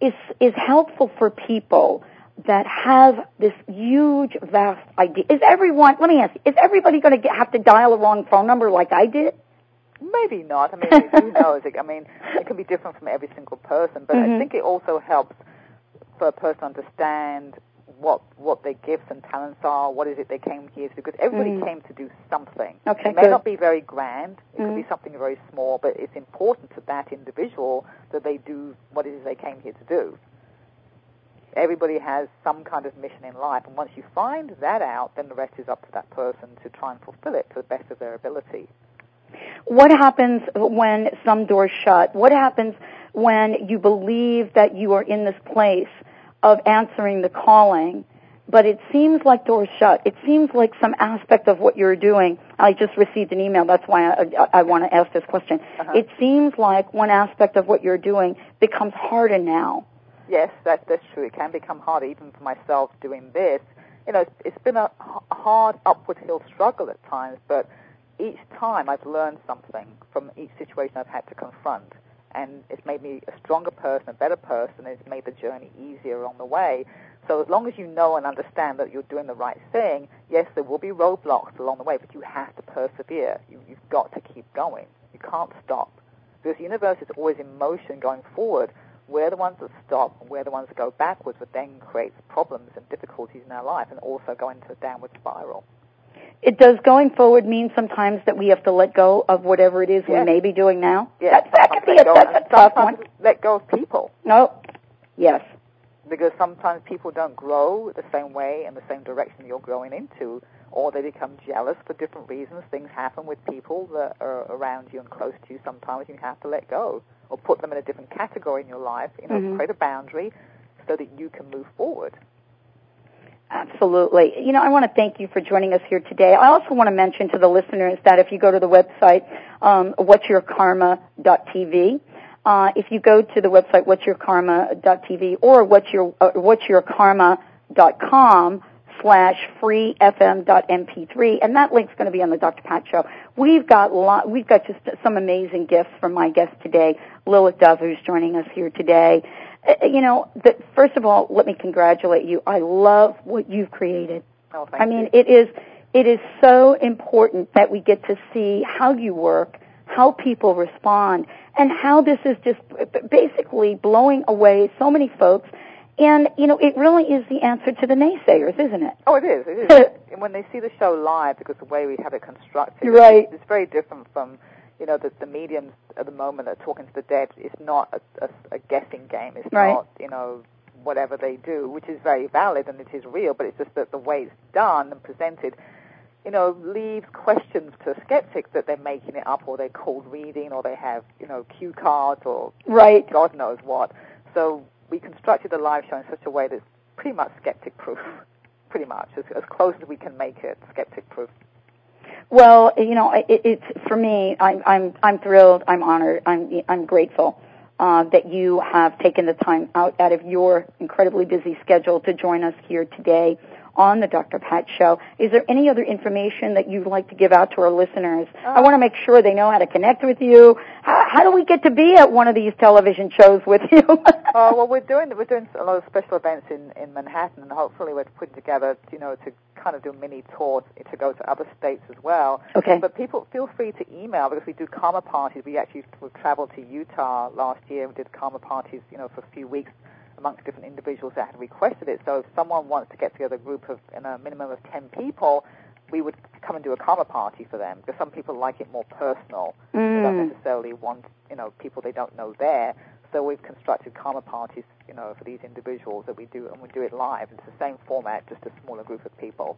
is, is helpful for people that have this huge, vast idea? Is everyone, let me ask you, is everybody going to have to dial a wrong phone number like I did? Maybe not. I mean, who knows? I mean, it can be different from every single person, but mm-hmm. I think it also helps for a person to understand what what their gifts and talents are, what is it they came here to do, because everybody mm. came to do something. Okay, it may good. not be very grand, it mm. could be something very small, but it's important to that individual that they do what it is they came here to do. Everybody has some kind of mission in life, and once you find that out, then the rest is up to that person to try and fulfill it to the best of their ability. What happens when some doors shut? What happens when you believe that you are in this place of answering the calling, but it seems like doors shut? It seems like some aspect of what you're doing. I just received an email. That's why I, I, I want to ask this question. Uh-huh. It seems like one aspect of what you're doing becomes harder now. Yes, that, that's true. It can become hard, even for myself doing this. You know, it's, it's been a hard upward hill struggle at times, but each time I've learned something from each situation I've had to confront. And it's made me a stronger person, a better person, and it's made the journey easier along the way. So as long as you know and understand that you're doing the right thing, yes, there will be roadblocks along the way, but you have to persevere. You, you've got to keep going. You can't stop. Because the universe is always in motion going forward. We're the ones that stop, and we're the ones that go backwards, but then creates problems and difficulties in our life and also go into a downward spiral. It does going forward mean sometimes that we have to let go of whatever it is yes. we may be doing now? Yes. That, that could be a, that's a tough one. Let go of people. No. Yes. Because sometimes people don't grow the same way in the same direction you're growing into, or they become jealous for different reasons. Things happen with people that are around you and close to you. Sometimes you have to let go or put them in a different category in your life, you know, mm-hmm. create a boundary so that you can move forward. Absolutely. You know, I want to thank you for joining us here today. I also want to mention to the listeners that if you go to the website, um, what's your karma dot t v, uh, if you go to the website, what's your karma dot t v, or what's your, uh, what's your karma dot com slash free f m dot m p three, and that link's going to be on the Doctor Pat Show. We've got lot, we've got just some amazing gifts from my guest today, Lilith Dove, who's joining us here today. You know, the, first of all, let me congratulate you. I love what you've created. Oh, thank you. I mean, it is it is so important that we get to see how you work, how people respond, and how this is just basically blowing away so many folks. And, you know, it really is the answer to the naysayers, isn't it? Oh, it is. It is. And when they see the show live, because the way we have it constructed, right. it's, it's very different from... You know, the, the mediums at the moment are talking to the dead. It's not a, a, a guessing game. It's right. not, you know, whatever they do, which is very valid and it is real, but it's just that the way it's done and presented, you know, leaves questions to skeptics that they're making it up or they're cold reading or they have, you know, cue cards or right. God knows what. So we constructed the live show in such a way that's pretty much skeptic-proof, pretty much, as, as close as we can make it skeptic-proof. Well, you know, it, it's for me. I'm, I'm, I'm thrilled. I'm honored. I'm, I'm grateful uh, that you have taken the time out out of your incredibly busy schedule to join us here today on the Doctor Pat Show. Is there any other information that you'd like to give out to our listeners? Uh, I want to make sure they know how to connect with you. How, how do we get to be at one of these television shows with you? Oh, uh, well, we're doing we're doing a lot of special events in, in Manhattan, and hopefully we're putting together, you know, to kind of do a mini tour to go to other states as well. Okay. But people, feel free to email, because we do karma parties. We actually traveled to Utah last year. We did karma parties, you know, for a few weeks. amongst different individuals that had requested it. So if someone wants to get together a group of, in a minimum of ten people, we would come and do a karma party for them, because some people like it more personal. Mm. They don't necessarily want, you know, people they don't know there. So we've constructed karma parties, you know, for these individuals that we do, and we do it live. It's the same format, just a smaller group of people.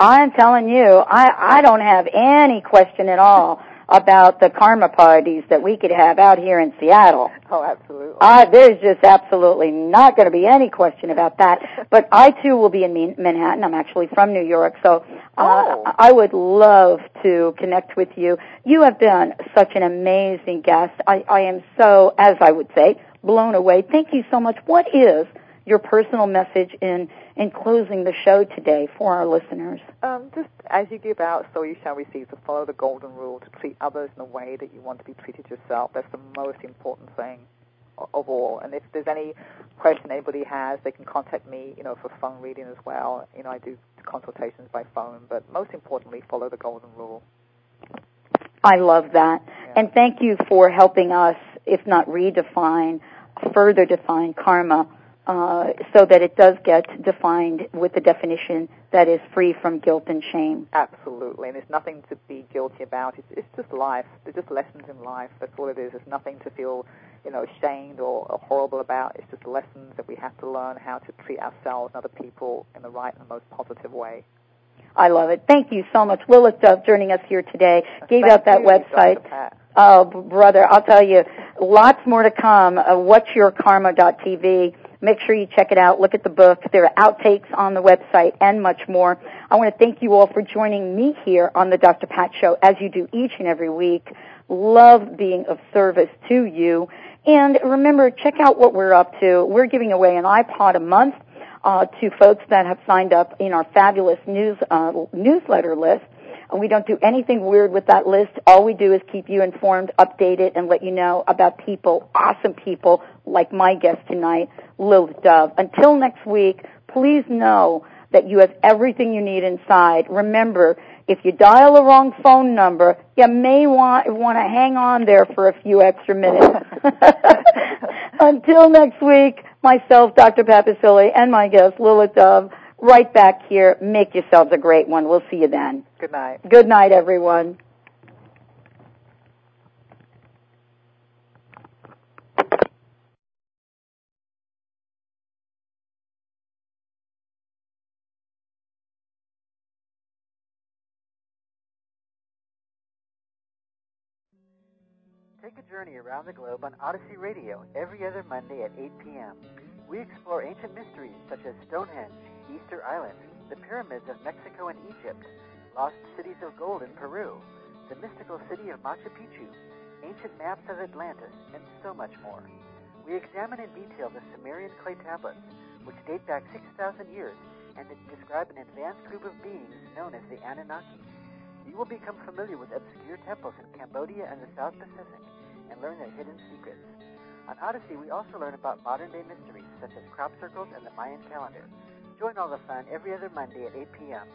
I'm telling you, I, I don't have any question at all about the karma parties that we could have out here in Seattle. Oh, absolutely. I, there's just absolutely not going to be any question about that. But I, too, will be in Manhattan. I'm actually from New York, so uh, oh. I would love to connect with you. You have been such an amazing guest. I, I am so, as I would say, blown away. Thank you so much. What is your personal message in in closing the show today for our listeners? Um, just as you give out, so you shall receive, to follow the golden rule, to treat others in a way that you want to be treated yourself. That's the most important thing of all. And if there's any question anybody has, they can contact me, you know, for phone reading as well. You know, I do consultations by phone, but most importantly, follow the golden rule. I love that. Yeah. And thank you for helping us, if not redefine, further define karma, Uh, so that it does get defined with a definition that is free from guilt and shame. Absolutely, and there's nothing to be guilty about. It's, it's just life. They're just lessons in life. That's all it is. There's nothing to feel, you know, ashamed or, or horrible about. It's just lessons that we have to learn how to treat ourselves and other people in the right and the most positive way. I love it. Thank you so much. Lilith Dove joining us here today. Gave out that website. Oh, brother, I'll tell you, lots more to come. Uh, what's your karma dot t v. Make sure you check it out. Look at the book. There are outtakes on the website and much more. I want to thank you all for joining me here on the Doctor Pat Show, as you do each and every week. Love being of service to you. And remember, check out what we're up to. We're giving away an iPod a month uh, to folks that have signed up in our fabulous news uh, newsletter list. We don't do anything weird with that list. All we do is keep you informed, update it, and let you know about people, awesome people like my guest tonight, Lilith Dove. Until next week, please know that you have everything you need inside. Remember, if you dial a wrong phone number, you may want, want to hang on there for a few extra minutes. Until next week, myself, Doctor Pat Basilion, and my guest, Lilith Dove, right back here. Make yourselves a great one. We'll see you then. Good night. Good night, everyone. Take a journey around the globe on Odyssey Radio every other Monday at eight p.m. We explore ancient mysteries such as Stonehenge, Easter Island, the pyramids of Mexico and Egypt, lost cities of gold in Peru, the mystical city of Machu Picchu, ancient maps of Atlantis, and so much more. We examine in detail the Sumerian clay tablets, which date back six thousand years and describe an advanced group of beings known as the Anunnaki. You will become familiar with obscure temples in Cambodia and the South Pacific and learn their hidden secrets. On Odyssey, we also learn about modern-day mysteries such as crop circles and the Mayan calendar. Join all the fun every other Monday at eight p.m.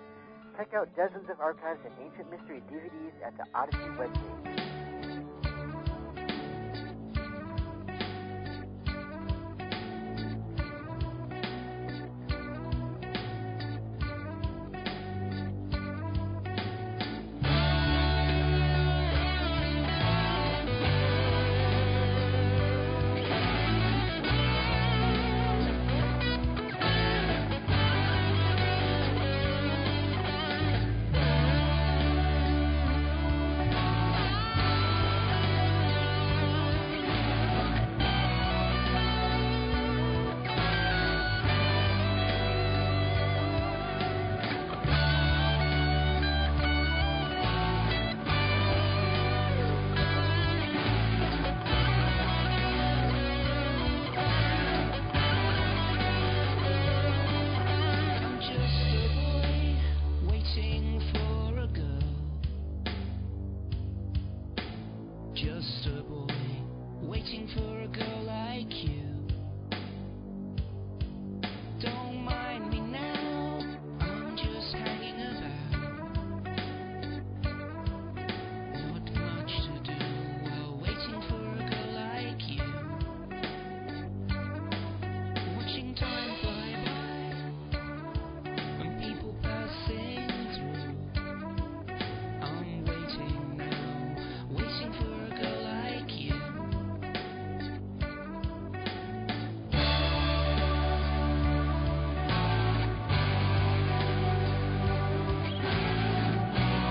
Check out dozens of archives and ancient mystery D V Ds at the Odyssey website. Just a boy, waiting for a girl like you.